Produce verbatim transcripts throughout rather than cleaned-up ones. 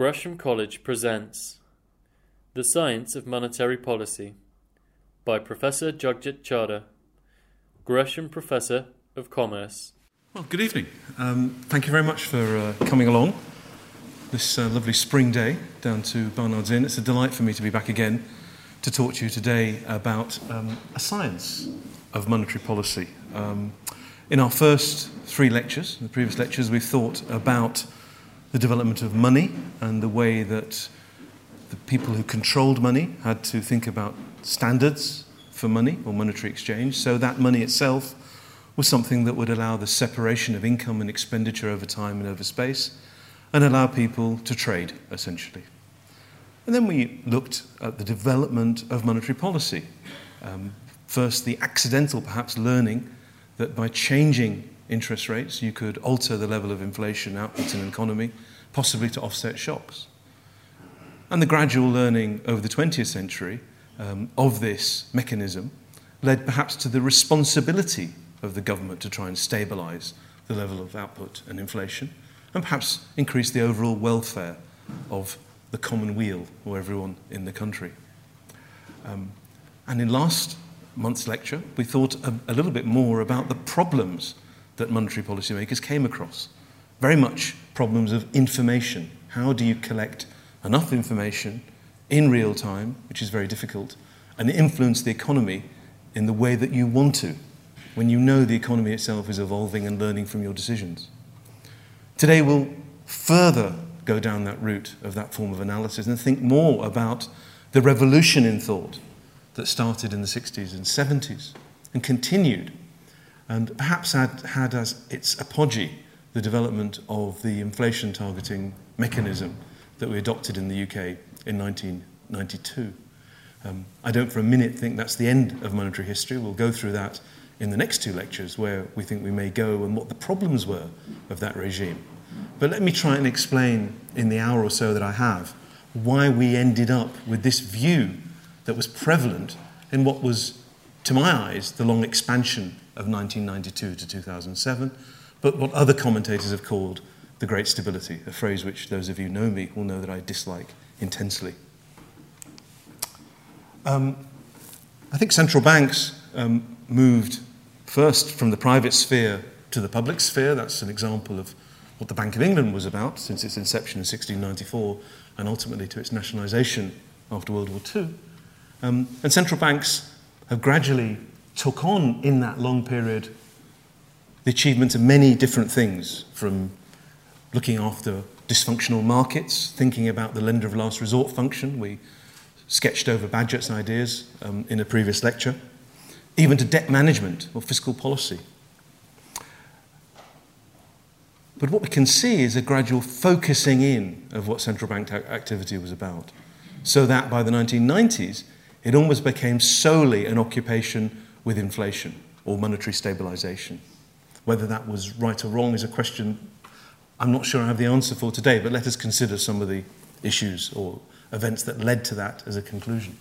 Gresham College presents The Science of Monetary Policy by Professor Jagjit Chada, Gresham Professor of Commerce. Well, good evening. Um, thank you very much for uh, coming along this uh, lovely spring day down to Barnard's Inn. It's a delight for me to be back again to talk to you today about um, a science of monetary policy. Um, in our first three lectures, the previous lectures, we've thought about the development of money and the way that the people who controlled money had to think about standards for money or monetary exchange, so that money itself was something that would allow the separation of income and expenditure over time and over space and allow people to trade, essentially. And then we looked at the development of monetary policy. Um, first, the accidental, perhaps, learning that by changing interest rates, you could alter the level of inflation outputs in an economy, possibly to offset shocks. And the gradual learning over the twentieth century um, of this mechanism led perhaps to the responsibility of the government to try and stabilise the level of output and inflation, and perhaps increase the overall welfare of the common weal or everyone in the country. Um, and in last month's lecture, we thought a, a little bit more about the problems that monetary policymakers came across. Very much problems of information. How do you collect enough information in real time, which is very difficult, and influence the economy in the way that you want to, when you know the economy itself is evolving and learning from your decisions? Today we'll further go down that route of that form of analysis and think more about the revolution in thought that started in the sixties and seventies and continued, and perhaps had, had as its apogee the development of the inflation targeting mechanism that we adopted in the U K in nineteen ninety-two. Um, I don't for a minute think that's the end of monetary history. We'll go through that in the next two lectures, where we think we may go and what the problems were of that regime. But let me try and explain in the hour or so that I have why we ended up with this view that was prevalent in what was, to my eyes, the long expansion of nineteen ninety-two to two thousand seven, but what other commentators have called the Great Stability, a phrase which those of you who know me will know that I dislike intensely. Um, I think central banks um, moved first from the private sphere to the public sphere. That's an example of what the Bank of England was about since its inception in sixteen ninety-four and ultimately to its nationalisation after World War Two. Um, and central banks have gradually took on in that long period the achievement of many different things, from looking after dysfunctional markets, thinking about the lender of last resort function. We sketched over Bagehot's ideas um, in a previous lecture, even to debt management or fiscal policy. But what we can see is a gradual focusing in of what central bank activity was about, so that by the nineteen nineties, it almost became solely an occupation with inflation or monetary stabilisation. Whether that was right or wrong is a question I'm not sure I have the answer for today, but let us consider some of the issues or events that led to that as a conclusion.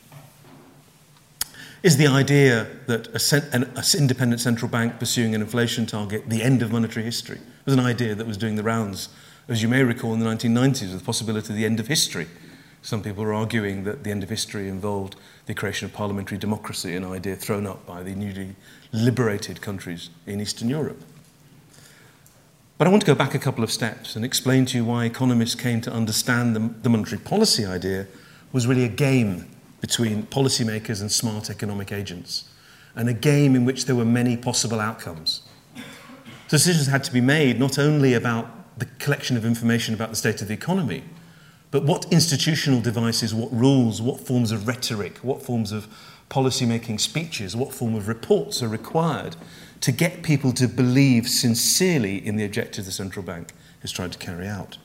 Is the idea that an independent central bank pursuing an inflation target the end of monetary history? It was an idea that was doing the rounds, as you may recall, in the nineteen nineties, with the possibility of the end of history. Some people were arguing that the end of history involved the creation of parliamentary democracy, an idea thrown up by the newly liberated countries in Eastern Europe. But I want to go back a couple of steps and explain to you why economists came to understand the, the monetary policy idea was really a game between policymakers and smart economic agents, and a game in which there were many possible outcomes. Decisions had to be made not only about the collection of information about the state of the economy, but what institutional devices, what rules, what forms of rhetoric, what forms of policymaking speeches, what form of reports are required to get people to believe sincerely in the objectives the central bank is trying to carry out.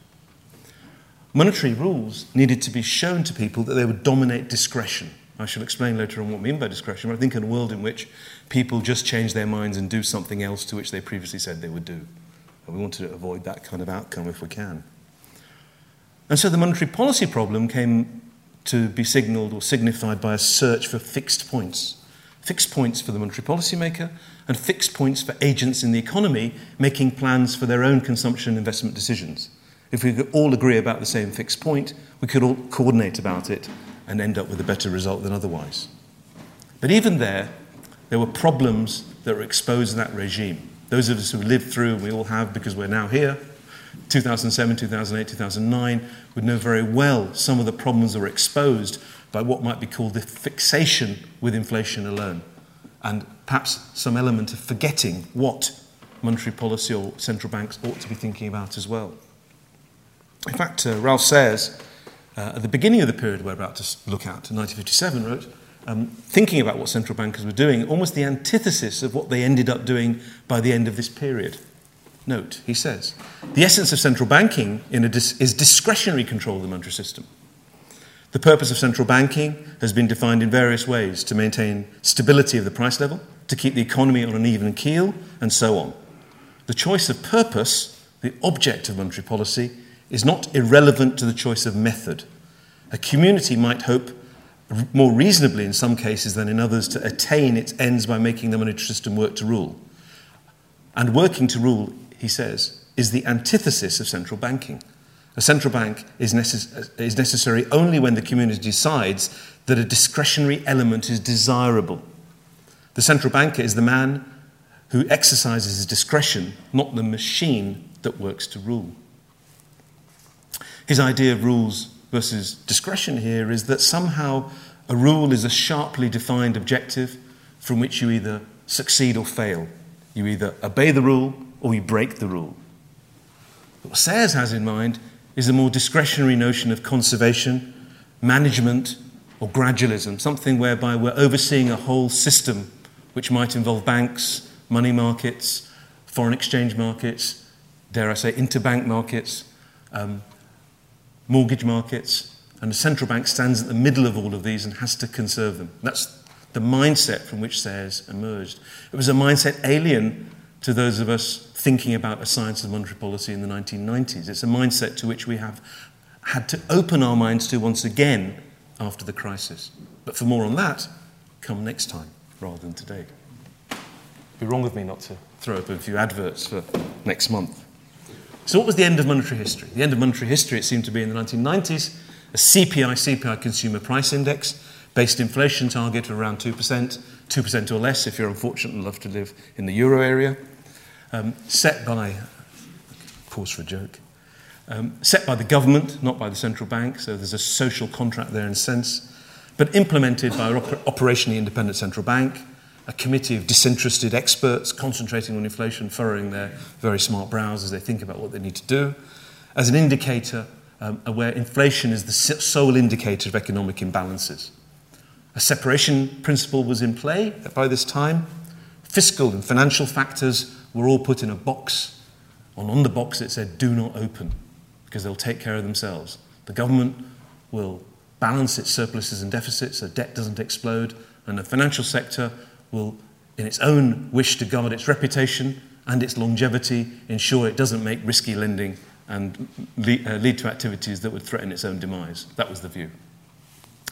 Monetary rules needed to be shown to people that they would dominate discretion. I shall explain later on what I mean by discretion, but I think in a world in which people just change their minds and do something else to which they previously said they would do. And we want to avoid that kind of outcome if we can. And so the monetary policy problem came to be signalled or signified by a search for fixed points. Fixed points for the monetary policymaker and fixed points for agents in the economy making plans for their own consumption and investment decisions. If we could all agree about the same fixed point, we could all coordinate about it and end up with a better result than otherwise. But even there, there were problems that were exposed in that regime. Those of us who lived through, and we all have because we're now here, two thousand seven, two thousand eight, two thousand nine, would know very well some of the problems that were exposed by what might be called the fixation with inflation alone, and perhaps some element of forgetting what monetary policy or central banks ought to be thinking about as well. In fact, uh, Ralph Sayers, uh, at the beginning of the period we're about to look at, in nineteen fifty-seven, wrote, um, thinking about what central bankers were doing, almost the antithesis of what they ended up doing by the end of this period. Note, he says, the essence of central banking in a dis- is discretionary control of the monetary system. The purpose of central banking has been defined in various ways: to maintain stability of the price level, to keep the economy on an even keel, and so on. The choice of purpose, the object of monetary policy, is not irrelevant to the choice of method. A community might hope, more reasonably in some cases than in others, to attain its ends by making the monetary system work to rule. And working to rule, he says, is the antithesis of central banking. A central bank is, necess- is necessary only when the community decides that a discretionary element is desirable. The central banker is the man who exercises his discretion, not the machine that works to rule. His idea of rules versus discretion here is that somehow a rule is a sharply defined objective from which you either succeed or fail. You either obey the rule or you break the rule. What Sayers has in mind is a more discretionary notion of conservation, management, or gradualism, something whereby we're overseeing a whole system which might involve banks, money markets, foreign exchange markets, dare I say, interbank markets, um, mortgage markets, and the central bank stands at the middle of all of these and has to conserve them. That's the mindset from which Sayers emerged. It was a mindset alien to those of us thinking about a science of monetary policy in the nineteen nineties. It's a mindset to which we have had to open our minds to once again after the crisis. But for more on that, come next time rather than today. It'd be wrong of me not to throw up a few adverts for next month. So what was the end of monetary history? The end of monetary history, it seemed to be in the nineteen nineties, a C P I, C P I Consumer Price Index, based inflation target of around two percent, two percent or less if you're unfortunate enough to live in the euro area, um, set by, pause for a joke, um, set by the government, not by the central bank, so there's a social contract there in a sense, but implemented by an op- operationally independent central bank, a committee of disinterested experts concentrating on inflation, furrowing their very smart brows as they think about what they need to do, as an indicator um, where inflation is the sole indicator of economic imbalances. A separation principle was in play by this time. Fiscal and financial factors were all put in a box, and on the box it said, do not open, because they'll take care of themselves. The government will balance its surpluses and deficits so debt doesn't explode, and the financial sector will, in its own wish to guard its reputation and its longevity, ensure it doesn't make risky lending and lead, uh, lead to activities that would threaten its own demise. That was the view.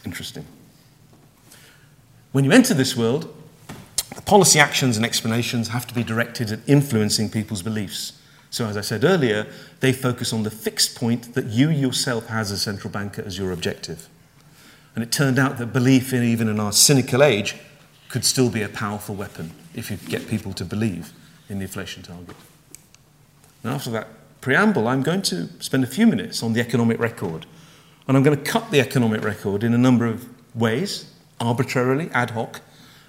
Interesting. When you enter this world, the policy actions and explanations have to be directed at influencing people's beliefs. So as I said earlier, they focus on the fixed point that you yourself has as a central banker as your objective. And it turned out that belief, in, even in our cynical age, could still be a powerful weapon if you get people to believe in the inflation target. Now, after that preamble, I'm going to spend a few minutes on the economic record. And I'm going to cut the economic record in a number of ways, arbitrarily, ad hoc,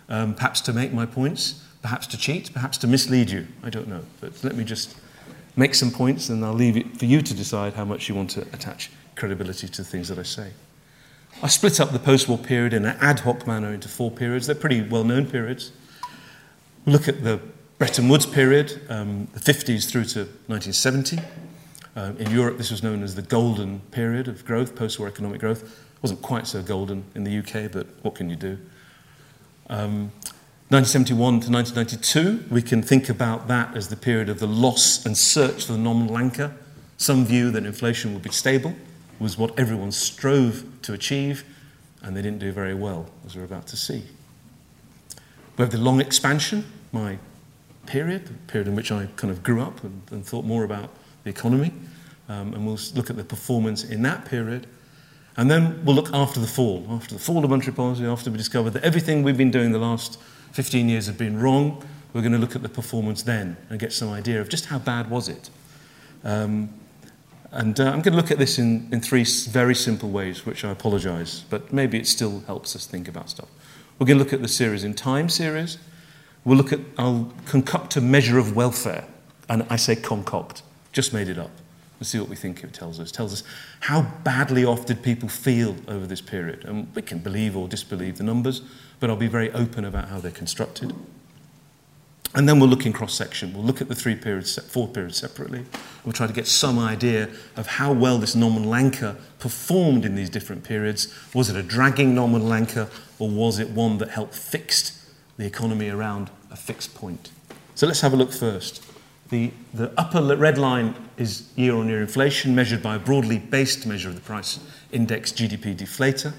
um, perhaps to make my points, perhaps to cheat, perhaps to mislead you. I don't know. But let me just make some points, and I'll leave it for you to decide how much you want to attach credibility to the things that I say. I split up the post-war period in an ad hoc manner into four periods. They're pretty well-known periods. Look at the Bretton Woods period, um, the fifties through to nineteen seventy. Um, in Europe, this was known as the golden period of growth, post-war economic growth. It wasn't quite so golden in the U K, but what can you do? Um, nineteen seventy-one to nineteen ninety-two, we can think about that as the period of the loss and search for the nominal anchor. Some view that inflation would be stable was what everyone strove to achieve, and they didn't do very well, as we're about to see. We have the long expansion, my period, the period in which I kind of grew up and, and thought more about the economy, um, and we'll look at the performance in that period. And then we'll look after the fall, after the fall of monetary policy, after we discover that everything we've been doing the last fifteen years have been wrong. We're going to look at the performance then and get some idea of just how bad was it. Um, and uh, I'm going to look at this in, in three very simple ways, which I apologise, but maybe it still helps us think about stuff. We're going to look at the series in time series. We'll look at, I'll concoct a measure of welfare. And I say concoct, just made it up. Let's see what we think it tells us. It tells us how badly off did people feel over this period. And we can believe or disbelieve the numbers, but I'll be very open about how they're constructed. And then we'll look in cross-section. We'll look at the three periods, four periods separately. We'll try to get some idea of how well this nominal anchor performed in these different periods. Was it a dragging nominal anchor, or was it one that helped fix the economy around a fixed point? So let's have a look first. The, the upper red line is year-on-year inflation measured by a broadly based measure of the price index G D P deflator.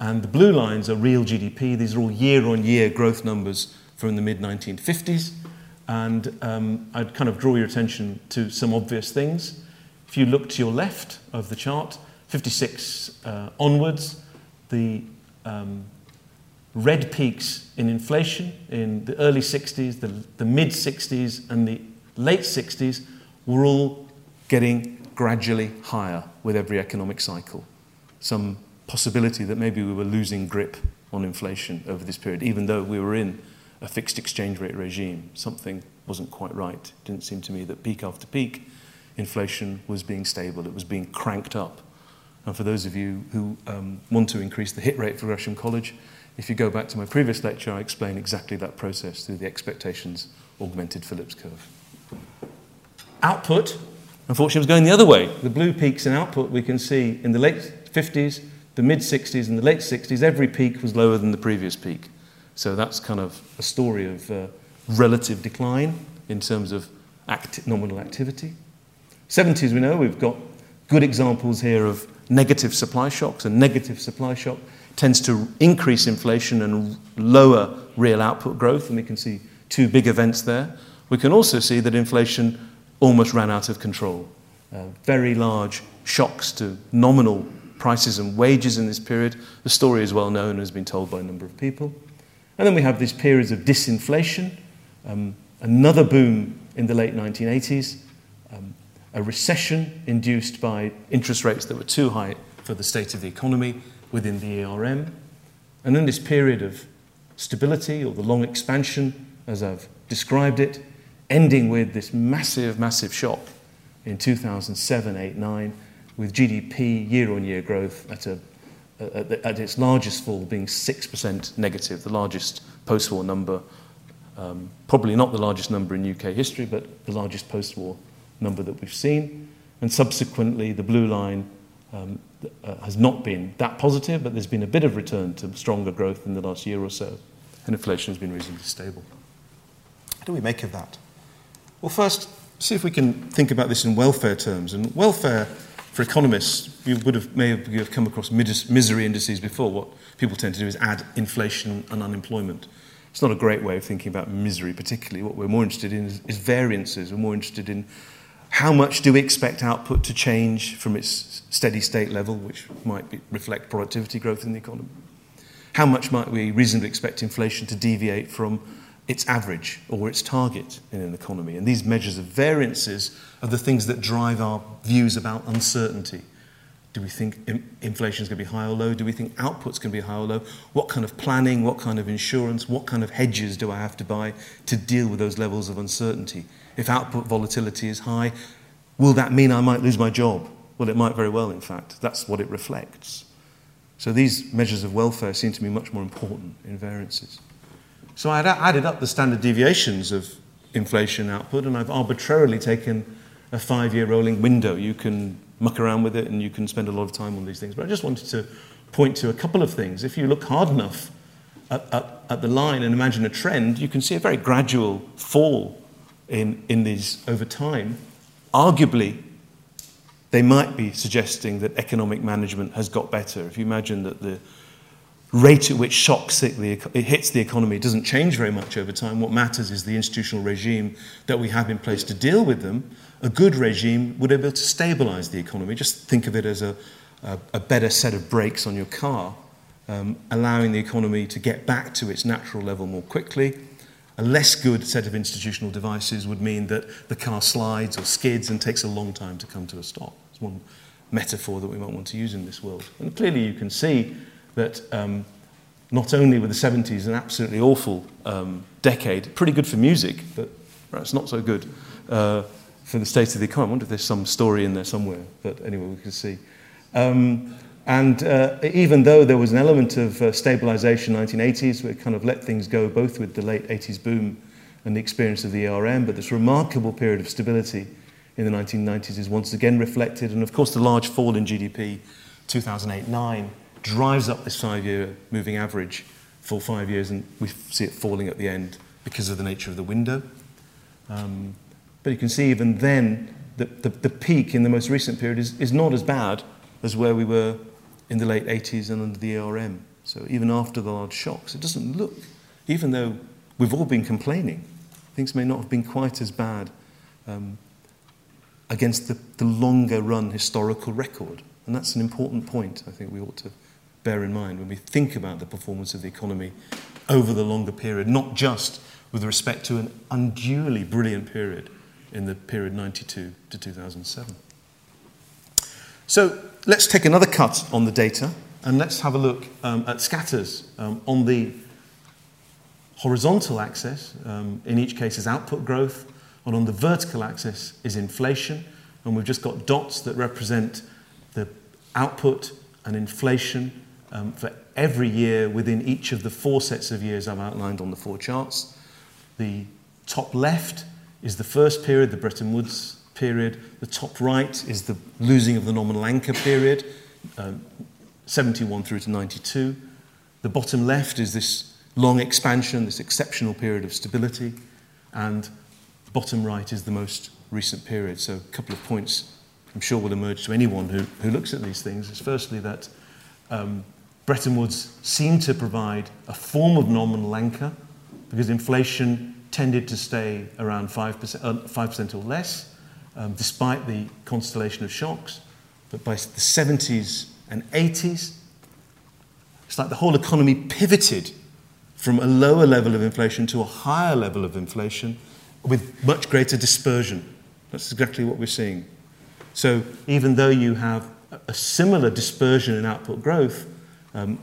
And the blue lines are real G D P. These are all year-on-year growth numbers from the mid nineteen fifties. And um, I'd kind of draw your attention to some obvious things. If you look to your left of the chart, fifty-six uh, onwards, the um, red peaks in inflation in the early sixties, the, the mid sixties, and the late sixties were all getting gradually higher with every economic cycle. Some possibility that maybe we were losing grip on inflation over this period, even though we were in a fixed exchange rate regime. Something wasn't quite right. It didn't seem to me that peak after peak inflation was being stable. It was being cranked up. And for those of you who um, want to increase the hit rate for Gresham College, if you go back to my previous lecture, I explain exactly that process through the expectations augmented Phillips curve. Output, unfortunately, was going the other way. The blue peaks in output we can see in the late fifties, the mid sixties, and the late sixties, every peak was lower than the previous peak. So that's kind of a story of uh, relative decline in terms of act- nominal activity. seventies, we know, we've got good examples here of negative supply shocks. A negative supply shock tends to increase inflation and lower real output growth, and we can see two big events there. We can also see that inflation almost ran out of control. Uh, very large shocks to nominal prices and wages in this period. The story is well known and has been told by a number of people. And then we have these periods of disinflation, um, another boom in the late nineteen eighties, um, a recession induced by interest rates that were too high for the state of the economy within the E R M. And then this period of stability, or the long expansion, as I've described it, ending with this massive, massive shock in two thousand seven, eight, nine, with G D P year-on-year growth at, a, at, the, at its largest fall being six percent negative, the largest post-war number, um, probably not the largest number in U K history, but the largest post-war number that we've seen. And subsequently, the blue line um, uh, has not been that positive, but there's been a bit of return to stronger growth in the last year or so, and inflation has been reasonably stable. What do we make of that? Well, first, see if we can think about this in welfare terms. And welfare, for economists, you would have, may have, you have come across mis- misery indices before. What people tend to do is add inflation and unemployment. It's not a great way of thinking about misery, particularly. What we're more interested in is, is variances. We're more interested in how much do we expect output to change from its steady state level, which might be, reflect productivity growth in the economy. How much might we reasonably expect inflation to deviate from its average or its target in an economy? And these measures of variances are the things that drive our views about uncertainty. Do we think inflation is going to be high or low? Do we think output's going to be high or low? What kind of planning, what kind of insurance, what kind of hedges do I have to buy to deal with those levels of uncertainty? If output volatility is high, will that mean I might lose my job? Well, it might very well, in fact. That's what it reflects. So these measures of welfare seem to me much more important in variances. So I added up the standard deviations of inflation output, and I've arbitrarily taken a five-year rolling window. You can muck around with it and you can spend a lot of time on these things. But I just wanted to point to a couple of things. If you look hard enough at, at, at the line and imagine a trend, you can see a very gradual fall in, in these over time. Arguably, they might be suggesting that economic management has got better. If you imagine that the rate at which shocks it hits the economy doesn't change very much over time. What matters is the institutional regime that we have in place to deal with them. A good regime would be able to stabilise the economy. Just think of it as a, a, a better set of brakes on your car, um, allowing the economy to get back to its natural level more quickly. A less good set of institutional devices would mean that the car slides or skids and takes a long time to come to a stop. It's one metaphor that we might want to use in this world. And clearly you can see that um, not only were the seventies an absolutely awful um, decade, pretty good for music, but perhaps not so good uh, for the state of the economy. I wonder if there's some story in there somewhere, but anyway, we can see. Um, and uh, even though there was an element of uh, stabilisation in the nineteen eighties, we kind of let things go, both with the late eighties boom and the experience of the E R M, but this remarkable period of stability in the nineteen nineties is once again reflected, and of course the large fall in G D P, two thousand eight to nine, drives up this five-year moving average for five years, and we see it falling at the end because of the nature of the window. Um, but you can see even then that the, the peak in the most recent period is, is not as bad as where we were in the late eighties and under the E R M. So even after the large shocks, it doesn't look, even though we've all been complaining, things may not have been quite as bad um, against the, the longer-run historical record. And that's an important point I think we ought to bear in mind when we think about the performance of the economy over the longer period, not just with respect to an unduly brilliant period in the period ninety-two to two thousand seven. So let's take another cut on the data and let's have a look um, at scatters um, on the horizontal axis. Um, in each case is output growth, and on the vertical axis is inflation, and we've just got dots that represent the output and inflation um, for every year within each of the four sets of years I've outlined on the four charts. The top left is the first period, the Bretton Woods period. The top right is the losing of the nominal anchor period, um, seventy-one through to ninety-two. The bottom left is this long expansion, this exceptional period of stability. And bottom right is the most recent period. So a couple of points I'm sure will emerge to anyone who, who looks at these things, is firstly that um, Bretton Woods seemed to provide a form of nominal anchor because inflation tended to stay around five percent, uh, five percent or less, um, despite the constellation of shocks. But by the seventies and eighties, it's like the whole economy pivoted from a lower level of inflation to a higher level of inflation with much greater dispersion. That's exactly what we're seeing. So even though you have a similar dispersion in output growth, um,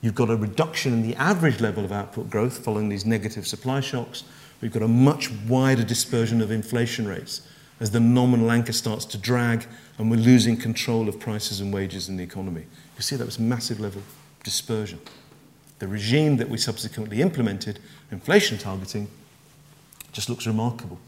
you've got a reduction in the average level of output growth following these negative supply shocks. We've got a much wider dispersion of inflation rates as the nominal anchor starts to drag and we're losing control of prices and wages in the economy. You see that was a massive level of dispersion. The regime that we subsequently implemented, inflation targeting, just looks remarkable.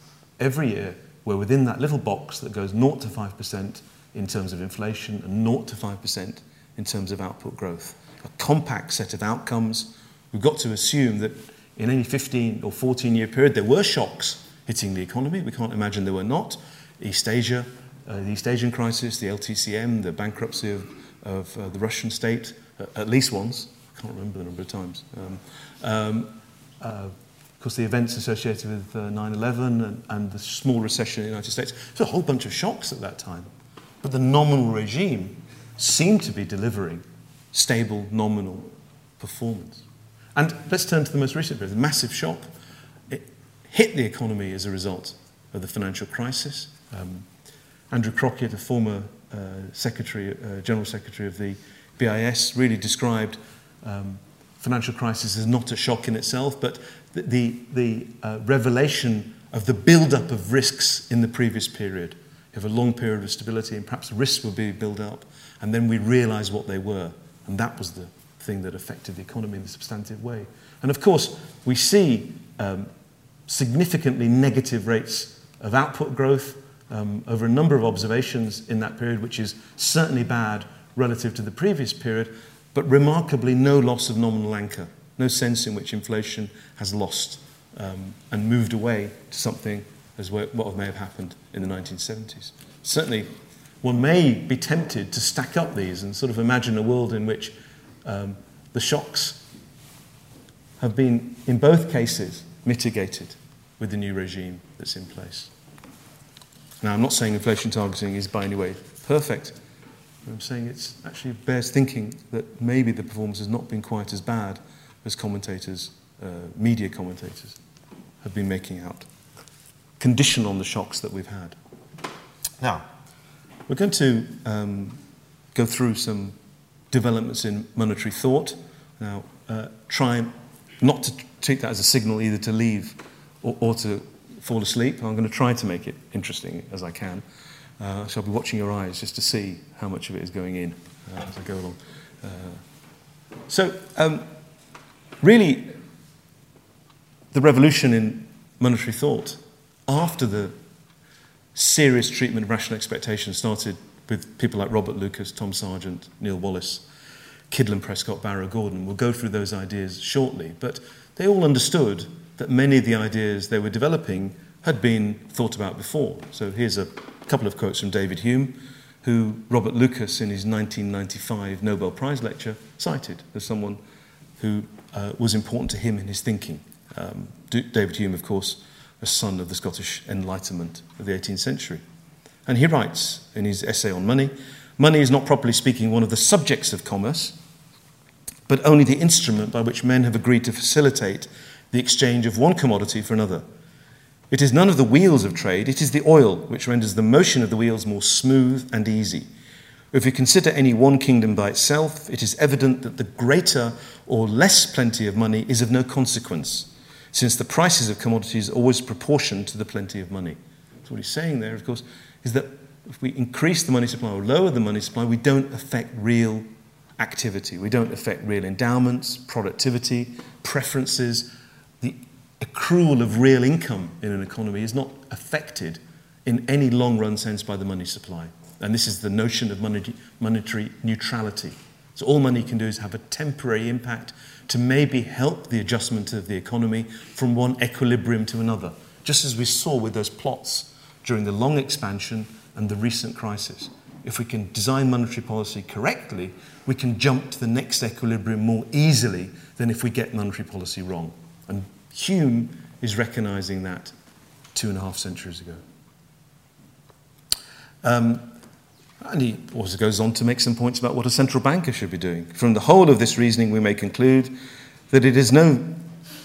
Every year, we're within that little box that goes zero to five percent in terms of inflation and zero to five percent in terms of output growth. A compact set of outcomes. We've got to assume that in any fifteen or fourteen-year period there were shocks hitting the economy. We can't imagine there were not. East Asia, uh, the East Asian crisis, the L T C M, the bankruptcy of, of uh, the Russian state, uh, at least once. I can't remember the number of times. Um, um, uh, Of course, the events associated with uh, nine eleven and, and the small recession in the United States. So a whole bunch of shocks at that time. But the nominal regime seemed to be delivering stable, nominal performance. And let's turn to the most recent period, the massive shock. It hit the economy as a result of the financial crisis. Um, Andrew Crockett, a former uh, secretary, uh, general secretary of the B I S, really described um, financial crisis as not a shock in itself, but the, the uh, revelation of the build-up of risks in the previous period. You have a long period of stability and perhaps risks will be built up and then we realise what they were. And that was the thing that affected the economy in a substantive way. And of course, we see um, significantly negative rates of output growth um, over a number of observations in that period, which is certainly bad relative to the previous period, but remarkably no loss of nominal anchor. No sense in which inflation has lost um, and moved away to something as what may have happened in the nineteen seventies. Certainly, one may be tempted to stack up these and sort of imagine a world in which um, the shocks have been, in both cases, mitigated with the new regime that's in place. Now, I'm not saying inflation targeting is by any way perfect. I'm saying it actually bears thinking that maybe the performance has not been quite as bad as commentators, uh, media commentators, have been making out, conditioned on the shocks that we've had. Now, we're going to um, go through some developments in monetary thought. Now, uh, try not to take that as a signal either to leave or, or to fall asleep. I'm going to try to make it interesting as I can. Uh, so I'll be watching your eyes just to see how much of it is going in uh, as I go along. Uh, so, um, really, the revolution in monetary thought after the serious treatment of rational expectations started with people like Robert Lucas, Tom Sargent, Neil Wallace, Kydland Prescott, Barro Gordon. We'll go through those ideas shortly, but they all understood that many of the ideas they were developing had been thought about before. So here's a couple of quotes from David Hume, who Robert Lucas in his nineteen ninety-five Nobel Prize lecture cited as someone who uh, was important to him in his thinking. Um, David Hume, of course, a son of the Scottish Enlightenment of the eighteenth century. And he writes in his essay on money, money is not properly speaking one of the subjects of commerce, but only the instrument by which men have agreed to facilitate the exchange of one commodity for another. It is none of the wheels of trade, it is the oil which renders the motion of the wheels more smooth and easy. If we consider any one kingdom by itself, it is evident that the greater or less plenty of money is of no consequence, since the prices of commodities are always proportioned to the plenty of money. So what he's saying there, of course, is that if we increase the money supply or lower the money supply, we don't affect real activity. We don't affect real endowments, productivity, preferences. The accrual of real income in an economy is not affected in any long-run sense by the money supply. And this is the notion of monetary neutrality. So all money can do is have a temporary impact to maybe help the adjustment of the economy from one equilibrium to another, just as we saw with those plots during the long expansion and the recent crisis. If we can design monetary policy correctly, we can jump to the next equilibrium more easily than if we get monetary policy wrong. And Hume is recognising that two and a half centuries ago. Um, And he also goes on to make some points about what a central banker should be doing. From the whole of this reasoning, we may conclude that it is no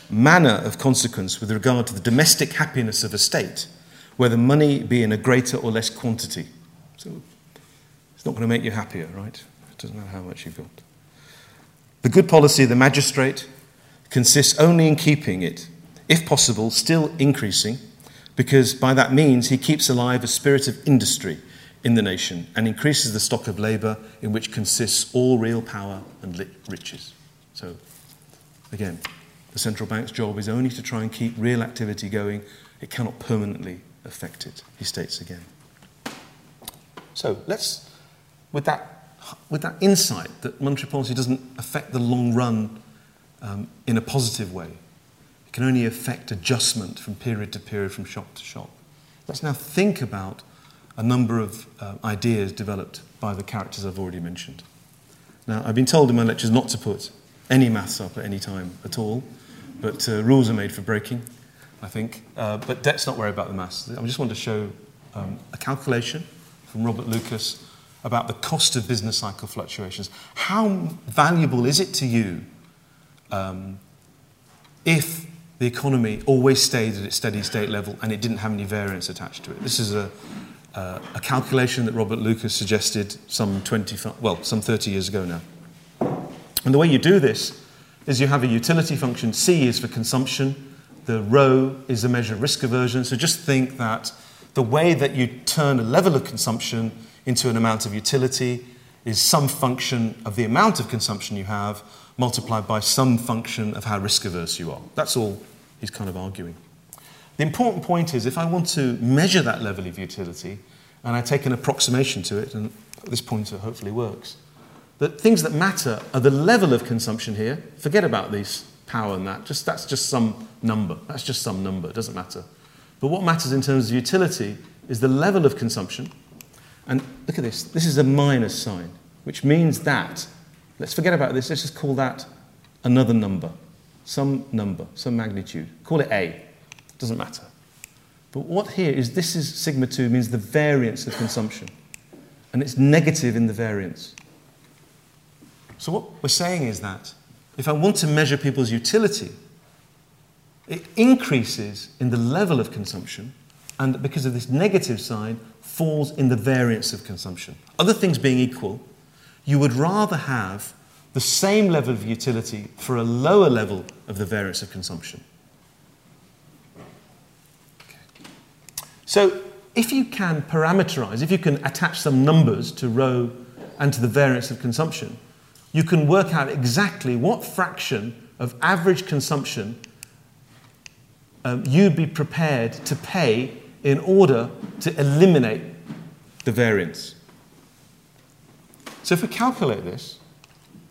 manner of consequence with regard to the domestic happiness of a state, whether money be in a greater or less quantity. So it's not going to make you happier, right? It doesn't matter how much you've got. The good policy of the magistrate consists only in keeping it, if possible, still increasing, because by that means he keeps alive a spirit of industry in the nation, and increases the stock of labour in which consists all real power and riches. So, again, the central bank's job is only to try and keep real activity going. It cannot permanently affect it, he states again. So, let's, with that, with that insight that monetary policy doesn't affect the long run um, in a positive way, it can only affect adjustment from period to period, from shop to shop. Let's now think about a number of uh, ideas developed by the characters I've already mentioned. Now, I've been told in my lectures not to put any maths up at any time at all, but uh, rules are made for breaking, I think. Uh, but let's not worry about the maths. I just want to show um, a calculation from Robert Lucas about the cost of business cycle fluctuations. How valuable is it to you um, if the economy always stayed at its steady state level and it didn't have any variance attached to it? This is a Uh, a calculation that Robert Lucas suggested some twenty, well, some thirty years ago now. And the way you do this is you have a utility function. C is for consumption. The rho is a measure of risk aversion. So just think that the way that you turn a level of consumption into an amount of utility is some function of the amount of consumption you have multiplied by some function of how risk averse you are. That's all he's kind of arguing. The important point is, if I want to measure that level of utility, and I take an approximation to it, and this pointer hopefully works, that things that matter are the level of consumption here. Forget about these power and that. Just, that's just some number. That's just some number. It doesn't matter. But what matters in terms of utility is the level of consumption. And look at this. This is a minus sign, which means that Let's forget about this. Let's just call that another number, some number, some magnitude. Call it A. Doesn't matter. But what here is this is sigma two means the variance of consumption. And it's negative in the variance. So what we're saying is that if I want to measure people's utility, it increases in the level of consumption, and because of this negative sign, falls in the variance of consumption. Other things being equal, you would rather have the same level of utility for a lower level of the variance of consumption. Okay. So if you can parameterize, if you can attach some numbers to rho and to the variance of consumption, you can work out exactly what fraction of average consumption um, you'd be prepared to pay in order to eliminate the variance. So if we calculate this,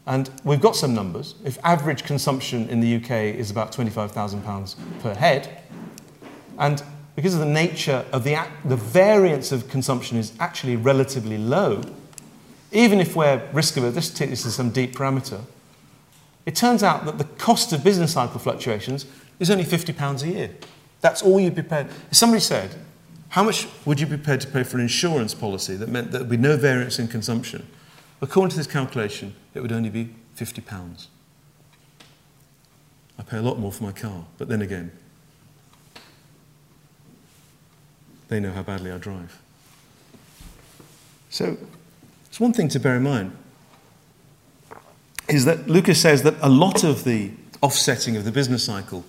and we've got some numbers, if average consumption in the U K is about twenty-five thousand pounds per head, and because of the nature of the, the variance of consumption is actually relatively low, even if we're risk averse, let's take this as some deep parameter, it turns out that the cost of business cycle fluctuations is only fifty pounds a year. That's all you'd be paid. If somebody said, how much would you be prepared to pay for an insurance policy that meant there would be no variance in consumption? According to this calculation, it would only be fifty pounds. I pay a lot more for my car, but then again, they know how badly I drive. So it's one thing to bear in mind, is that Lucas says that a lot of the offsetting of the business cycle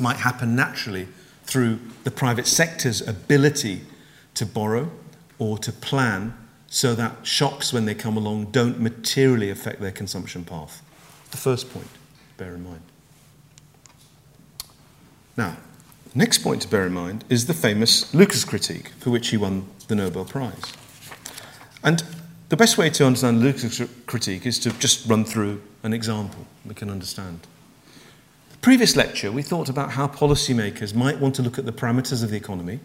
might happen naturally through the private sector's ability to borrow or to plan so that shocks when they come along don't materially affect their consumption path. The first point, bear in mind. Now, the next point to bear in mind is the famous Lucas critique, for which he won the Nobel Prize. And the best way to understand Lucas critique is to just run through an example we can understand. Previous lecture, we thought about how policymakers might want to look at the parameters of the economy,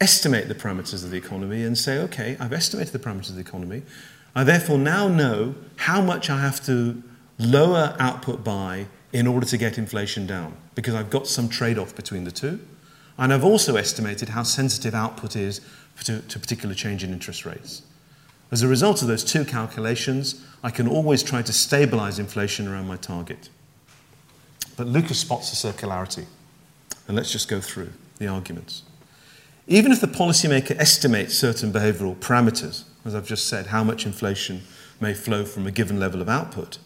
estimate the parameters of the economy, and say, okay, I've estimated the parameters of the economy. I therefore now know how much I have to lower output by in order to get inflation down, because I've got some trade-off between the two. And I've also estimated how sensitive output is to, to particular change in interest rates. As a result of those two calculations, I can always try to stabilize inflation around my target. But Lucas spots the circularity. And let's just go through the arguments. Even if the policymaker estimates certain behavioural parameters, as I've just said, how much inflation may flow from a given level of output,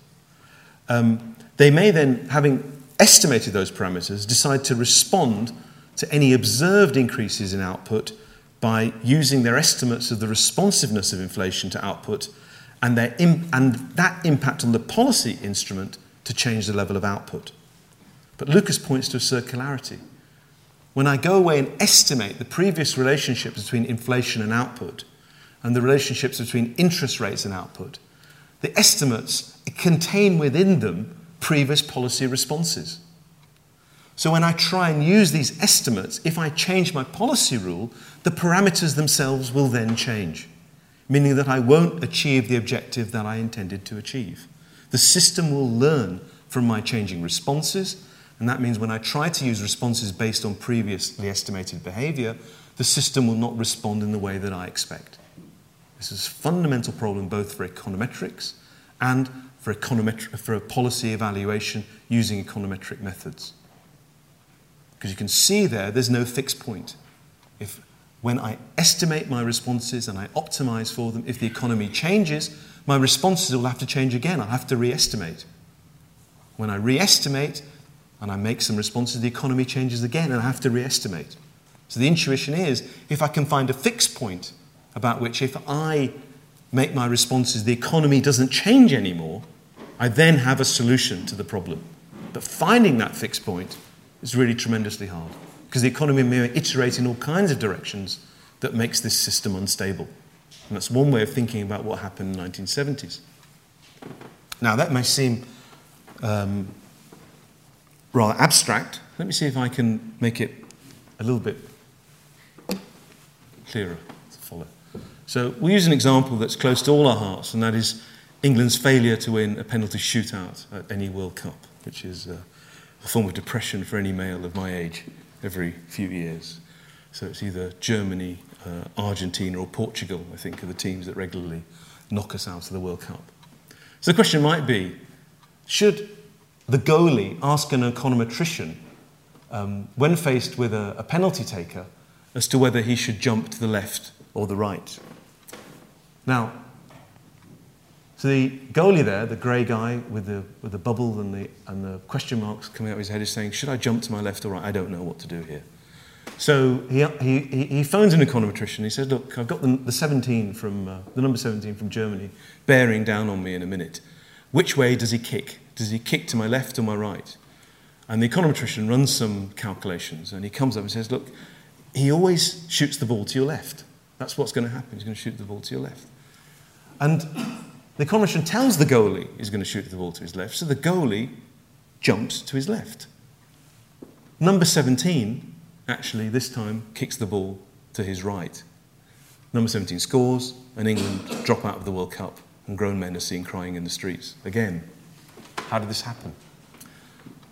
um, they may then, having estimated those parameters, decide to respond to any observed increases in output by using their estimates of the responsiveness of inflation to output and, their im- and that impact on the policy instrument to change the level of output. But Lucas points to a circularity. When I go away and estimate the previous relationship between inflation and output and the relationships between interest rates and output, the estimates contain within them previous policy responses. So when I try and use these estimates, if I change my policy rule, the parameters themselves will then change, meaning that I won't achieve the objective that I intended to achieve. The system will learn from my changing responses. And that means when I try to use responses based on previously estimated behaviour, the system will not respond in the way that I expect. This is a fundamental problem both for econometrics and for, econometri- for a policy evaluation using econometric methods. Because you can see there, there's no fixed point. If when I estimate my responses and I optimise for them, if the economy changes, my responses will have to change again. I'll have to re-estimate. When I re-estimate, and I make some responses, the economy changes again, and I have to re-estimate. So the intuition is, if I can find a fixed point about which if I make my responses, the economy doesn't change anymore, I then have a solution to the problem. But finding that fixed point is really tremendously hard, because the economy may iterate in all kinds of directions that makes this system unstable. And that's one way of thinking about what happened in the nineteen seventies. Now, that may seem Um, rather abstract. Let me see if I can make it a little bit clearer to follow. So we'll use an example that's close to all our hearts, and that is England's failure to win a penalty shootout at any World Cup, which is uh, a form of depression for any male of my age every few years. So it's either Germany, uh, Argentina or Portugal, I think, are the teams that regularly knock us out of the World Cup. So the question might be, should the goalie ask an econometrician um, when faced with a, a penalty taker as to whether he should jump to the left or the right? Now, so the goalie there, the grey guy with the with the bubble and the and the question marks coming out of his head, is saying, should I jump to my left or right? I don't know what to do here. So he he he phones an econometrician. He says, look, I've got the, the seventeen from uh, the number seventeen from Germany bearing down on me in a minute. Which way does he kick? Does he kick to my left or my right? And the econometrician runs some calculations, and he comes up and says, look, he always shoots the ball to your left. That's what's going to happen. He's going to shoot the ball to your left. And the econometrician tells the goalie he's going to shoot the ball to his left, so the goalie jumps to his left. Number seventeen, actually, this time, kicks the ball to his right. Number seventeen scores, and England drop out of the World Cup, and grown men are seen crying in the streets. Again, how did this happen?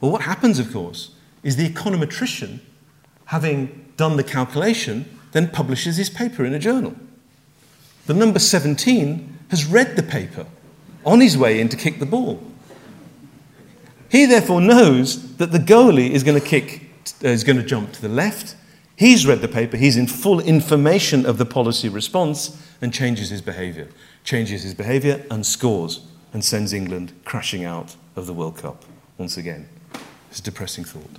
Well, what happens, of course, is the econometrician, having done the calculation, then publishes his paper in a journal. The number seventeen has read the paper on his way in to kick the ball. He therefore knows that the goalie is going to kick, uh, is going to jump to the left. He's read the paper. He's in full information of the policy response and changes his behaviour, changes his behaviour and scores and sends England crashing out of the World Cup once again. It's a depressing thought.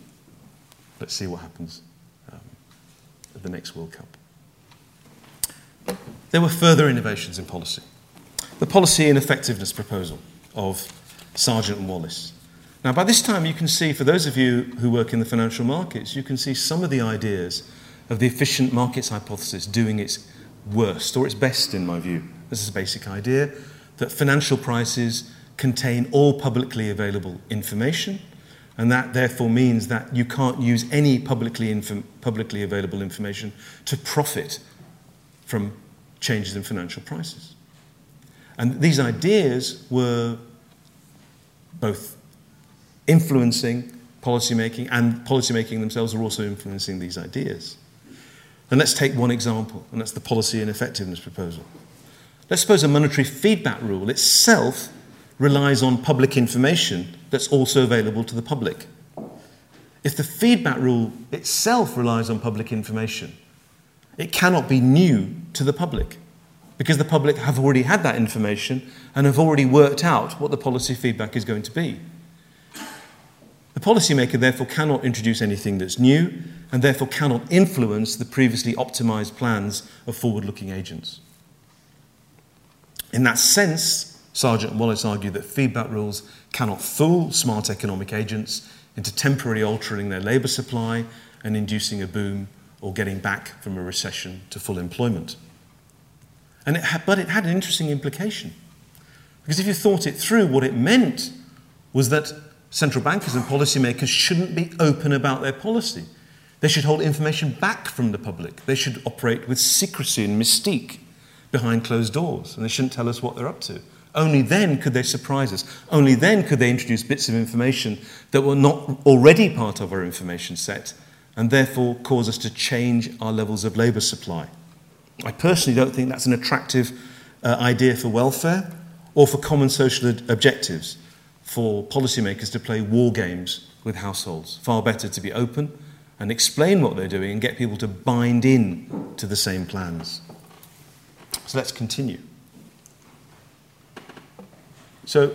Let's see what happens um, at the next World Cup. There were further innovations in policy. The policy and effectiveness proposal of Sargent and Wallace. Now, by this time, you can see, for those of you who work in the financial markets, you can see some of the ideas of the efficient markets hypothesis doing its worst, or its best, in my view. This is a basic idea that financial prices contain all publicly available information, and that therefore means that you can't use any publicly, inf- publicly available information to profit from changes in financial prices. And these ideas were both influencing policymaking, and policymaking themselves are also influencing these ideas. And let's take one example, and that's the policy and effectiveness proposal. Let's suppose a monetary feedback rule itself relies on public information that's also available to the public. If the feedback rule itself relies on public information, it cannot be new to the public, because the public have already had that information and have already worked out what the policy feedback is going to be. The policymaker, therefore, cannot introduce anything that's new and therefore cannot influence the previously optimised plans of forward-looking agents. In that sense, Sargent and Wallace argue that feedback rules cannot fool smart economic agents into temporarily altering their labour supply and inducing a boom or getting back from a recession to full employment. And it ha- but it had an interesting implication. Because if you thought it through, what it meant was that central bankers and policymakers shouldn't be open about their policy. They should hold information back from the public. They should operate with secrecy and mystique behind closed doors, and they shouldn't tell us what they're up to. Only then could they surprise us. Only then could they introduce bits of information that were not already part of our information set, and therefore cause us to change our levels of labour supply. I personally don't think that's an attractive uh, idea for welfare or for common social ad- objectives for policymakers to play war games with households. Far better to be open and explain what they're doing and get people to bind in to the same plans. So let's continue. So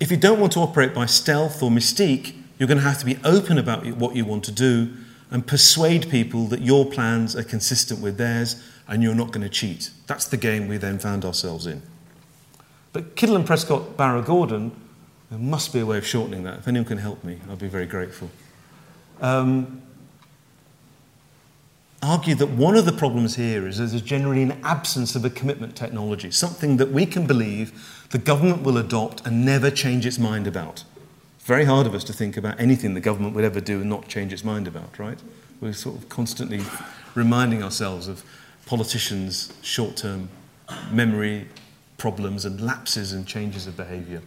if you don't want to operate by stealth or mystique, you're going to have to be open about what you want to do and persuade people that your plans are consistent with theirs and you're not going to cheat. That's the game we then found ourselves in. But Kydland Prescott, Barro Gordon, there must be a way of shortening that. If anyone can help me, I'll be very grateful. Um, argued that one of the problems here is there's generally an absence of a commitment technology, something that we can believe the government will adopt and never change its mind about. Very hard of us to think about anything the government would ever do and not change its mind about, right? We're sort of constantly reminding ourselves of politicians' short-term memory, problems and lapses and changes of behaviour.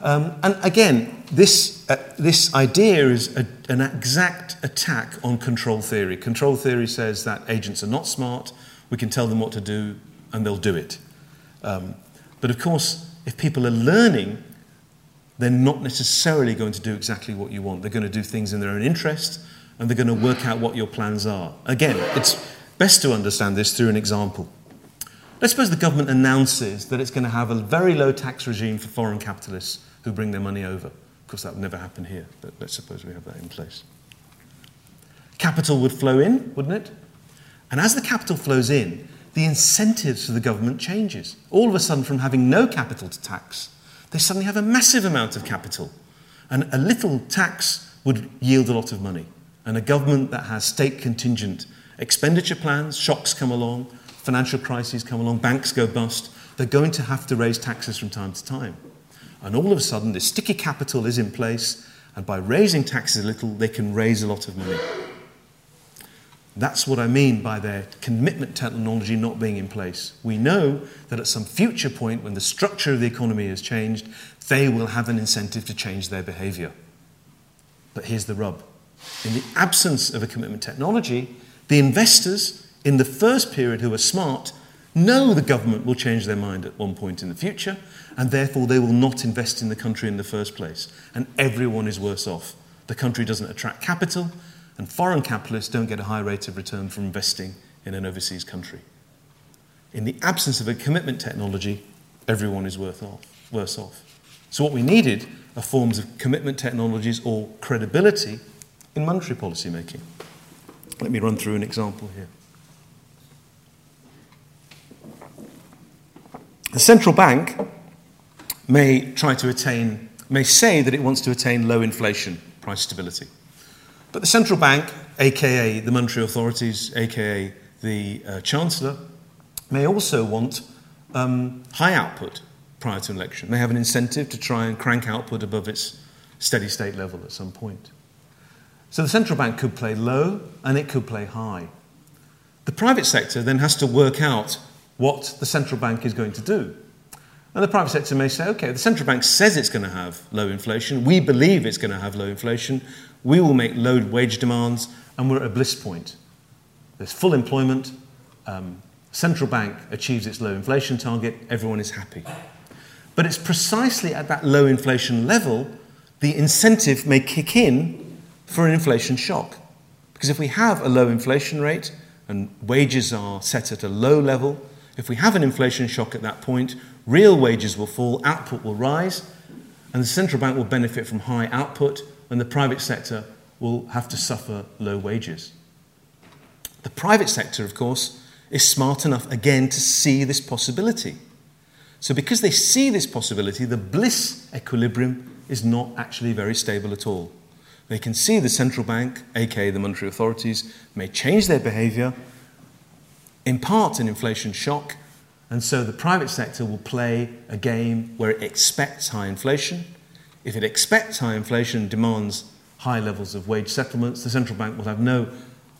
Um, and again, this, uh, this idea is a, an exact attack on control theory. Control theory says that agents are not smart, we can tell them what to do and they'll do it. Um, but of course, if people are learning, they're not necessarily going to do exactly what you want. They're going to do things in their own interest and they're going to work out what your plans are. Again, it's best to understand this through an example. Let's suppose the government announces that it's going to have a very low tax regime for foreign capitalists who bring their money over. Of course, that would never happen here, but let's suppose we have that in place. Capital would flow in, wouldn't it? And as the capital flows in, the incentives for the government changes. All of a sudden, from having no capital to tax, they suddenly have a massive amount of capital. And a little tax would yield a lot of money. And a government that has state contingent expenditure plans, shocks come along, financial crises come along, banks go bust, they're going to have to raise taxes from time to time. And all of a sudden, this sticky capital is in place, and by raising taxes a little, they can raise a lot of money. That's what I mean by their commitment technology not being in place. We know that at some future point, when the structure of the economy has changed, they will have an incentive to change their behaviour. But here's the rub. In the absence of a commitment technology, the investors in the first period who are smart know the government will change their mind at one point in the future, and therefore they will not invest in the country in the first place. And everyone is worse off. The country doesn't attract capital, and foreign capitalists don't get a high rate of return from investing in an overseas country. In the absence of a commitment technology, everyone is worse off. Worse off. So what we needed are forms of commitment technologies or credibility in monetary policy making. Let me run through an example here. The central bank may try to attain, may say that it wants to attain low inflation, price stability. But the central bank, aka the monetary authorities, aka the uh, chancellor, may also want um, high output prior to an election. They have an incentive to try and crank output above its steady state level at some point. So the central bank could play low and it could play high. The private sector then has to work out what the central bank is going to do. And the private sector may say, okay, the central bank says it's going to have low inflation, we believe it's going to have low inflation, we will make low wage demands, and we're at a bliss point. There's full employment, um, central bank achieves its low inflation target, everyone is happy. But it's precisely at that low inflation level the incentive may kick in for an inflation shock. Because if we have a low inflation rate and wages are set at a low level, if we have an inflation shock at that point, real wages will fall, output will rise, and the central bank will benefit from high output, and the private sector will have to suffer low wages. The private sector, of course, is smart enough, again, to see this possibility. So because they see this possibility, the bliss equilibrium is not actually very stable at all. They can see the central bank, aka the monetary authorities, may change their behaviour, impart an inflation shock, and so the private sector will play a game where it expects high inflation. If it expects high inflation and demands high levels of wage settlements, the central bank will have no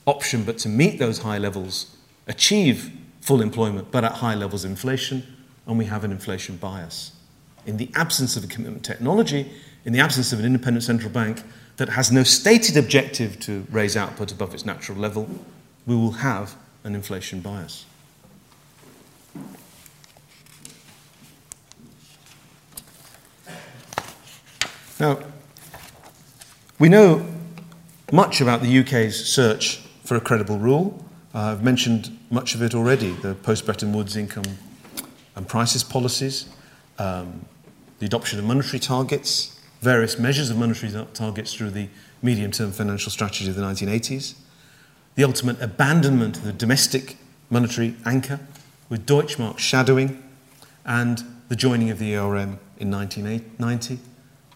option but to meet those high levels, achieve full employment but at high levels of inflation, and we have an inflation bias. In the absence of a commitment technology, in the absence of an independent central bank that has no stated objective to raise output above its natural level, we will have an inflation bias. Now, we know much about the U K's search for a credible rule. Uh, I've mentioned much of it already, the post-Bretton Woods income and prices policies, um, the adoption of monetary targets, various measures of monetary tar- targets through the medium-term financial strategy of the nineteen eighties, the ultimate abandonment of the domestic monetary anchor with Deutschmark shadowing, and the joining of the E R M in nineteen ninety.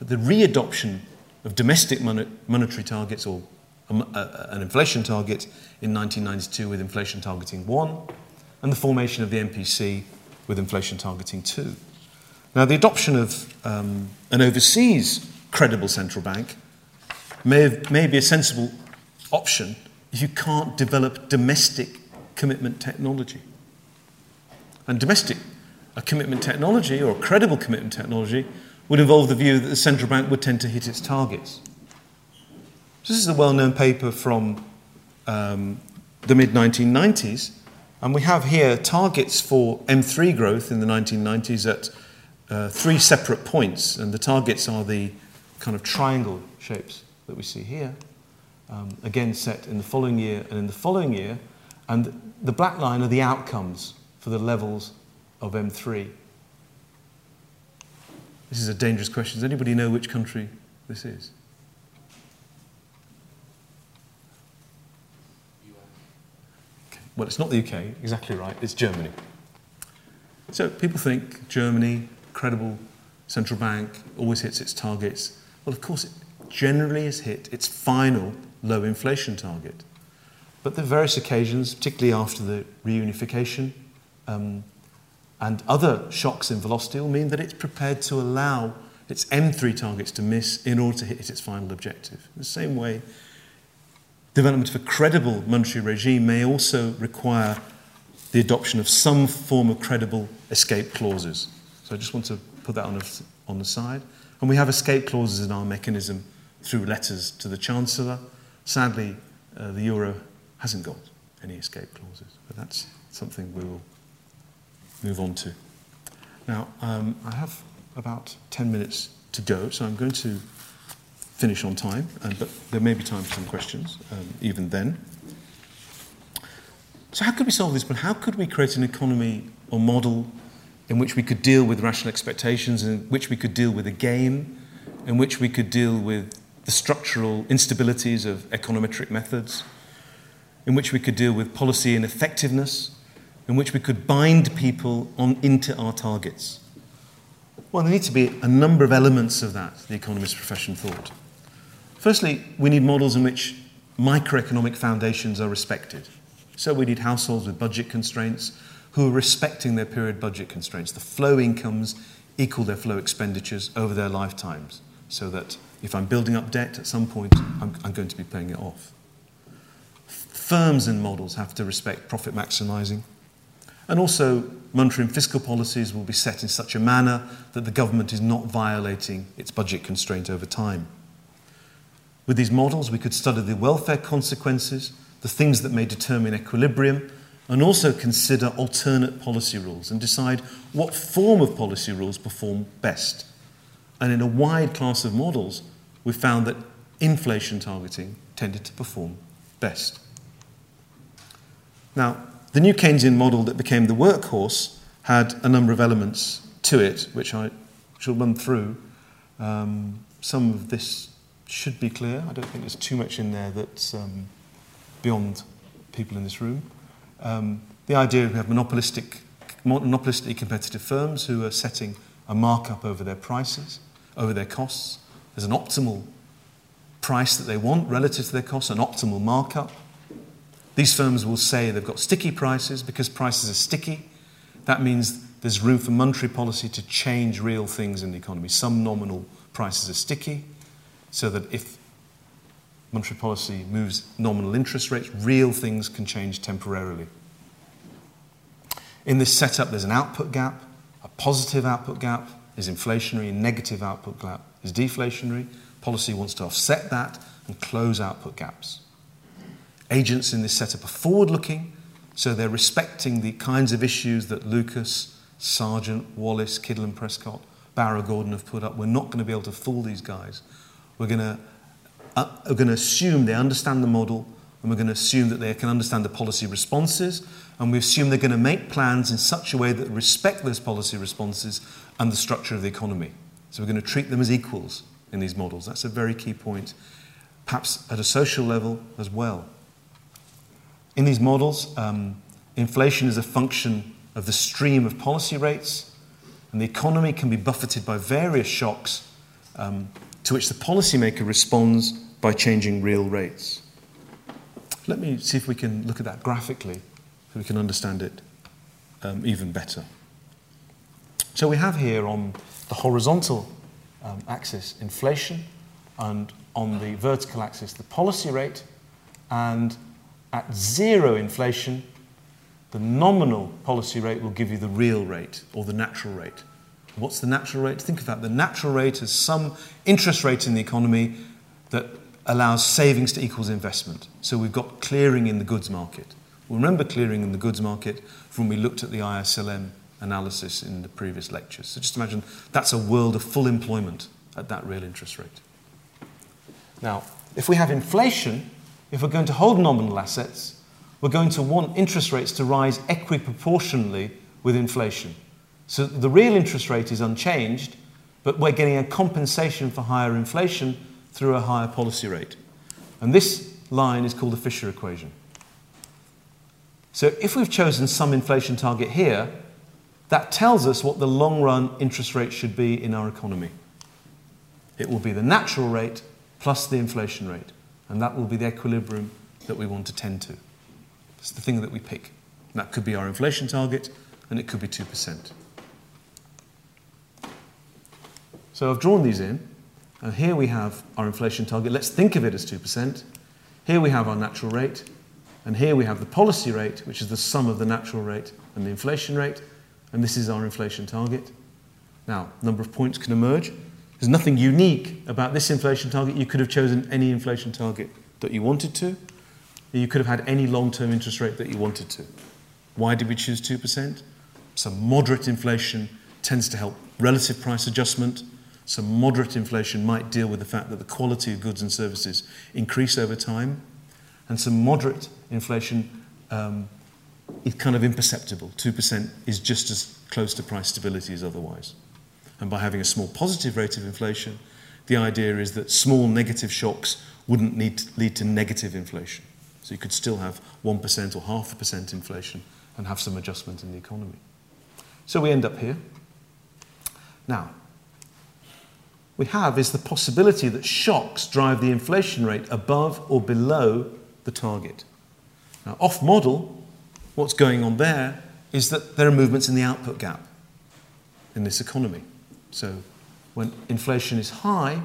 The re-adoption of domestic monetary targets or an inflation target in nineteen ninety-two with inflation targeting one, and the formation of the M P C with inflation targeting two. Now, the adoption of um, an overseas credible central bank may, have, may be a sensible option if you can't develop domestic commitment technology. And domestic a commitment technology or a credible commitment technology would involve the view that the central bank would tend to hit its targets. So this is a well-known paper from um, the mid nineteen nineties, and we have here targets for M three growth in the nineteen nineties at uh, three separate points, and the targets are the kind of triangle shapes that we see here, um, again set in the following year and in the following year, and the black line are the outcomes for the levels of M three. This is a dangerous question. Does anybody know which country this is? Okay. Well, it's not the U K, exactly right, it's Germany. So people think Germany, credible central bank, always hits its targets. Well, of course, it generally has hit its final low inflation target. But there are various occasions, particularly after the reunification, um, and other shocks in velocity will mean that it's prepared to allow its M three targets to miss in order to hit its final objective. In the same way, development of a credible monetary regime may also require the adoption of some form of credible escape clauses. So I just want to put that on the, on the side. And we have escape clauses in our mechanism through letters to the Chancellor. Sadly, uh, the euro hasn't got any escape clauses, but that's something we will move on to. Now, um, I have about ten minutes to go, so I'm going to finish on time, and, but there may be time for some questions um, even then. So how could we solve this? But how could we create an economy or model in which we could deal with rational expectations, in which we could deal with a game, in which we could deal with the structural instabilities of econometric methods, in which we could deal with policy and effectiveness, in which we could bind people on into our targets? Well, there need to be a number of elements of that, the economist profession thought. Firstly, we need models in which microeconomic foundations are respected. So we need households with budget constraints who are respecting their period budget constraints. The flow incomes equal their flow expenditures over their lifetimes, so that if I'm building up debt at some point, I'm, I'm going to be paying it off. Firms and models have to respect profit maximising. And also, monetary and fiscal policies will be set in such a manner that the government is not violating its budget constraint over time. With these models, we could study the welfare consequences, the things that may determine equilibrium, and also consider alternate policy rules and decide what form of policy rules perform best. And in a wide class of models, we found that inflation targeting tended to perform best. Now, the new Keynesian model that became the workhorse had a number of elements to it, which I shall run through. Um, some of this should be clear. I don't think there's too much in there that's um, beyond people in this room. Um, the idea we have monopolistic, monopolistically competitive firms who are setting a markup over their prices, over their costs. There's an optimal price that they want relative to their costs, an optimal markup. These firms will say they've got sticky prices because prices are sticky. That means there's room for monetary policy to change real things in the economy. Some nominal prices are sticky, so that if monetary policy moves nominal interest rates, real things can change temporarily. In this setup, there's an output gap. A positive output gap is inflationary, a negative output gap is deflationary. Policy wants to offset that and close output gaps. Agents in this setup are forward-looking, so they're respecting the kinds of issues that Lucas, Sargent, Wallace, Kydland Prescott, Barro Gordon have put up. We're not going to be able to fool these guys. We're going to, uh, we're going to assume they understand the model, and we're going to assume that they can understand the policy responses, and we assume they're going to make plans in such a way that respect those policy responses and the structure of the economy. So we're going to treat them as equals in these models. That's a very key point, perhaps at a social level as well. In these models, um, inflation is a function of the stream of policy rates, and the economy can be buffeted by various shocks um, to which the policymaker responds by changing real rates. Let me see if we can look at that graphically so we can understand it um, even better. So we have here on the horizontal um, axis inflation, and on the vertical axis the policy rate, and at zero inflation, The nominal policy rate will give you the real rate or the natural rate. What's the natural rate? Think of that. The natural rate is some interest rate in the economy that allows savings to equals investment. So we've got clearing in the goods market. We'll remember clearing in the goods market from when we looked at the I S L M analysis in the previous lectures. So just imagine that's a world of full employment at that real interest rate. Now, if we have inflation, if we're going to hold nominal assets, we're going to want interest rates to rise equiproportionally with inflation. So the real interest rate is unchanged, but we're getting a compensation for higher inflation through a higher policy rate. And this line is called the Fisher equation. So if we've chosen some inflation target here, that tells us what the long-run interest rate should be in our economy. It will be the natural rate plus the inflation rate, and that will be the equilibrium that we want to tend to. It's the thing that we pick. And that could be our inflation target, and it could be two percent. So I've drawn these in, and here we have our inflation target. Let's think of it as two percent. Here we have our natural rate, and here we have the policy rate, which is the sum of the natural rate and the inflation rate, and this is our inflation target. Now, a number of points can emerge. There's nothing unique about this inflation target. You could have chosen any inflation target that you wanted to. You could have had any long-term interest rate that you wanted to. Why did we choose two percent? Some moderate inflation tends to help relative price adjustment. Some moderate inflation might deal with the fact that the quality of goods and services increase over time. And some moderate inflation um, is kind of imperceptible. two percent is just as close to price stability as otherwise. And by having a small positive rate of inflation, the idea is that small negative shocks wouldn't need to lead to negative inflation. So you could still have one percent or half a percent inflation and have some adjustment in the economy. So we end up here. Now, we have is the possibility that shocks drive the inflation rate above or below the target. Now, off model, what's going on there is that there are movements in the output gap in this economy. So when inflation is high,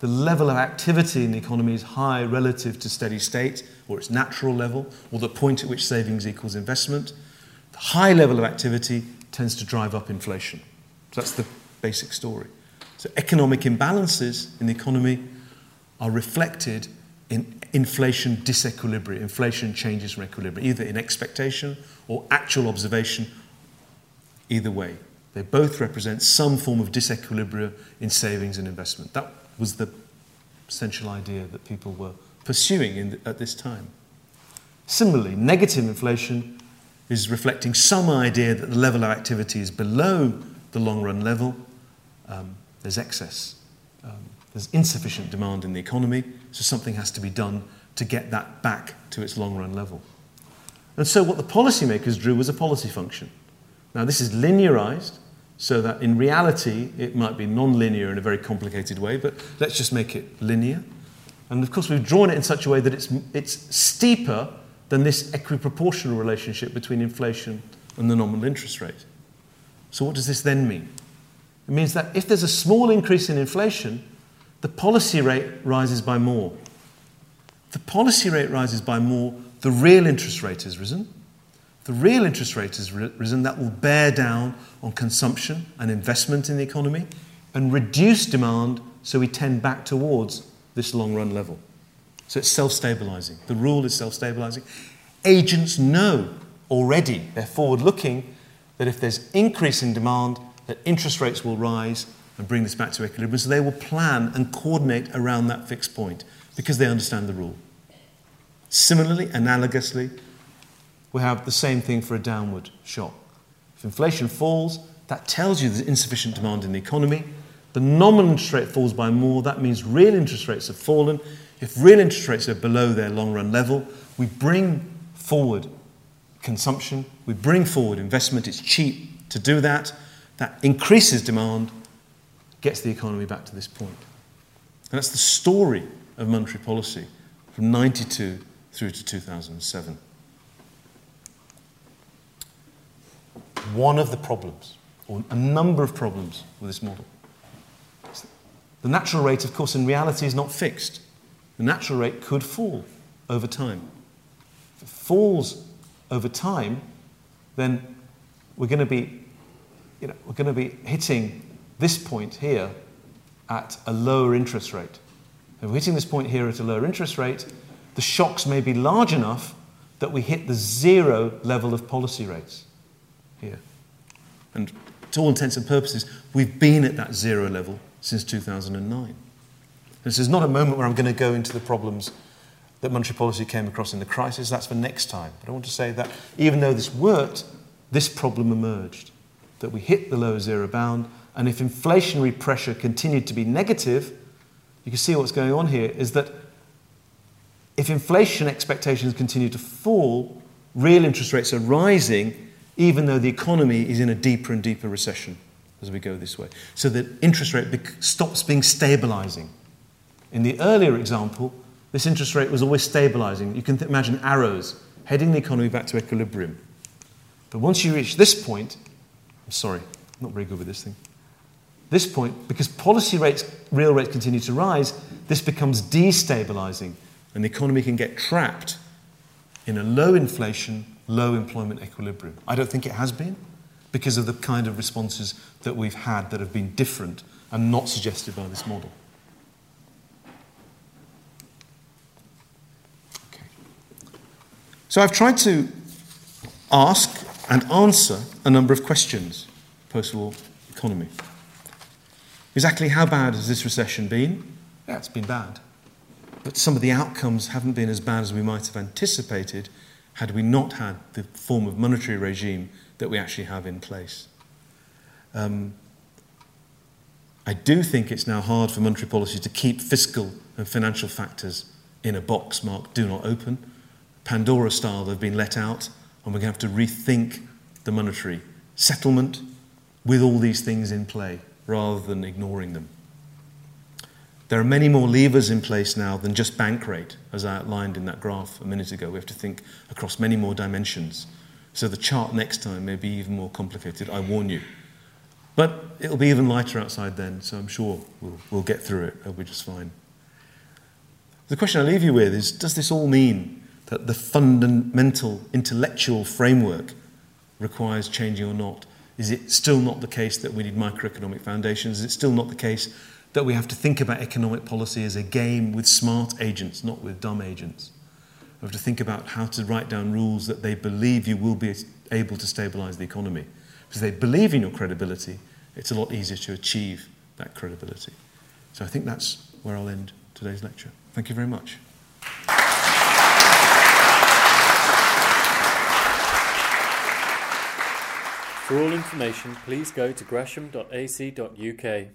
the level of activity in the economy is high relative to steady state or its natural level, or the point at which savings equals investment. The high level of activity tends to drive up inflation. So that's the basic story. So economic imbalances in the economy are reflected in inflation disequilibrium. Inflation changes from equilibrium, either in expectation or actual observation. Either way, they both represent some form of disequilibrium in savings and investment. That was the essential idea that people were pursuing in the, at this time. Similarly, negative inflation is reflecting some idea that the level of activity is below the long-run level. Um, there's excess. Um, there's insufficient demand in the economy, so something has to be done to get that back to its long-run level. And so what the policymakers drew was a policy function. Now, this is linearized, so that in reality it might be non-linear in a very complicated way, but let's just make it linear. And of course we've drawn it in such a way that it's, it's steeper than this equiproportional relationship between inflation and the nominal interest rate. So what does this then mean? It means that if there's a small increase in inflation, the policy rate rises by more. If the policy rate rises by more, the real interest rate has risen. The real interest rate has risen, that will bear down on consumption and investment in the economy and reduce demand, so we tend back towards this long-run level. So it's self-stabilising. The rule is self-stabilising. Agents know already, they're forward-looking, that if there's increase in demand, that interest rates will rise and bring this back to equilibrium. So they will plan and coordinate around that fixed point because they understand the rule. Similarly, analogously, we have the same thing for a downward shock. If inflation falls, that tells you there's insufficient demand in the economy. The nominal interest rate falls by more. That means real interest rates have fallen. If real interest rates are below their long-run level, we bring forward consumption. We bring forward investment. It's cheap to do that. That increases demand, gets the economy back to this point. And that's the story of monetary policy from ninety-two through to two thousand seven. One of the problems, or a number of problems with this model. The natural rate, of course, in reality is not fixed. The natural rate could fall over time. If it falls over time, then we're going to be, you know, we're going to be hitting this point here at a lower interest rate. If we're hitting this point here at a lower interest rate, the shocks may be large enough that we hit the zero level of policy rates here. And to all intents and purposes, we've been at that zero level since two thousand nine. This is not a moment where I'm going to go into the problems that monetary policy came across in the crisis. That's for next time. But I want to say that even though this worked, this problem emerged, that we hit the lower zero bound, and if inflationary pressure continued to be negative, you can see what's going on here is that if inflation expectations continue to fall, real interest rates are rising, even though the economy is in a deeper and deeper recession as we go this way. So that interest rate be- stops being stabilising. In the earlier example, this interest rate was always stabilising. You can th- imagine arrows heading the economy back to equilibrium. But once you reach this point, I'm sorry, I'm not very good with this thing. This point, because policy rates, real rates continue to rise, this becomes destabilising. And the economy can get trapped in a low inflation, low employment equilibrium. I don't think it has been, because of the kind of responses that we've had that have been different and not suggested by this model. Okay. So I've tried to ask and answer a number of questions, post-war economy. Exactly how bad has this recession been? Yeah, it's been bad. But some of the outcomes haven't been as bad as we might have anticipated had we not had the form of monetary regime that we actually have in place. Um, I do think it's now hard for monetary policy to keep fiscal and financial factors in a box marked do not open. Pandora style, they've been let out, and we're going to have to rethink the monetary settlement with all these things in play rather than ignoring them. There are many more levers in place now than just bank rate, as I outlined in that graph a minute ago. We have to think across many more dimensions. So the chart next time may be even more complicated, I warn you. But it'll be even lighter outside then, so I'm sure we'll, we'll get through it. It'll be just fine. The question I leave you with is, does this all mean that the fundamental intellectual framework requires changing or not? Is it still not the case that we need microeconomic foundations? Is it still not the case that we have to think about economic policy as a game with smart agents, not with dumb agents? We have to think about how to write down rules that they believe you will be able to stabilise the economy. Because they believe in your credibility, it's a lot easier to achieve that credibility. So I think that's where I'll end today's lecture. Thank you very much. For all information, please go to gresham dot a c dot u k.